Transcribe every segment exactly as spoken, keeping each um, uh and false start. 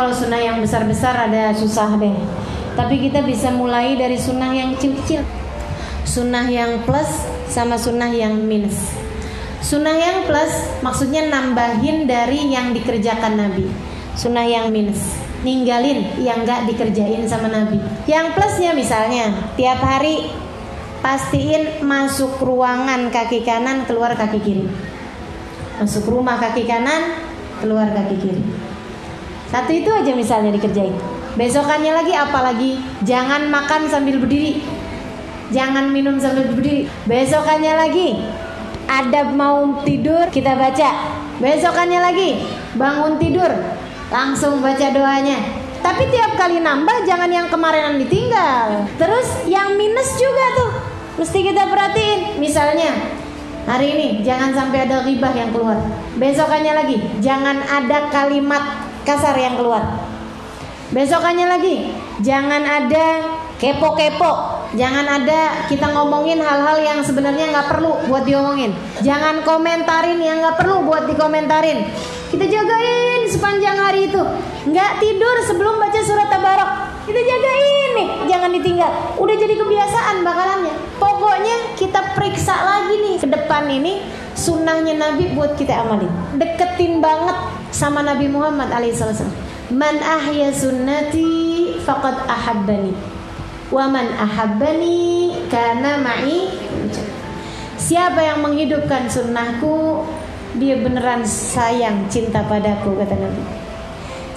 kalau sunnah yang besar-besar ada susah deh. Tapi kita bisa mulai dari sunnah yang kecil-kecil. Sunnah yang plus sama sunnah yang minus. Sunnah yang plus maksudnya nambahin dari yang dikerjakan Nabi. Sunnah yang minus, ninggalin yang gak dikerjain sama Nabi. Yang plusnya misalnya tiap hari pastiin masuk ruangan kaki kanan, keluar kaki kiri. Masuk rumah kaki kanan, keluar kaki kiri. Satu itu aja misalnya dikerjain. Besokannya lagi apalagi? Jangan makan sambil berdiri, jangan minum sambil berdiri. Besokannya lagi adab mau tidur kita baca. Besokannya lagi bangun tidur langsung baca doanya. Tapi tiap kali nambah, jangan yang kemarin ditinggal. Terus yang minus juga tuh mesti kita perhatiin. Misalnya hari ini jangan sampai ada ghibah yang keluar. Besokannya lagi jangan ada kalimat kasar yang keluar. Besokannya lagi jangan ada kepo-kepo. Jangan ada kita ngomongin hal-hal yang sebenarnya gak perlu buat diomongin. Jangan komentarin yang gak perlu buat dikomentarin. Kita jagain sepanjang hari itu. Gak tidur sebelum baca surat Tabarok. Kita jagain nih, jangan ditinggal. Udah jadi kebiasaan bakalannya. Pokoknya kita periksa lagi nih ke depan ini sunnahnya Nabi buat kita amalin. Deketin banget sama Nabi Muhammad alaihissalam. Man ahya sunnati faqad ahabbani, wa man ahabbani kana ma'i. Siapa yang menghidupkan sunnahku, dia beneran sayang cinta padaku, kata Nabi.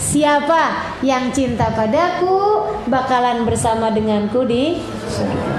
Siapa yang cinta padaku bakalan bersama denganku di surga.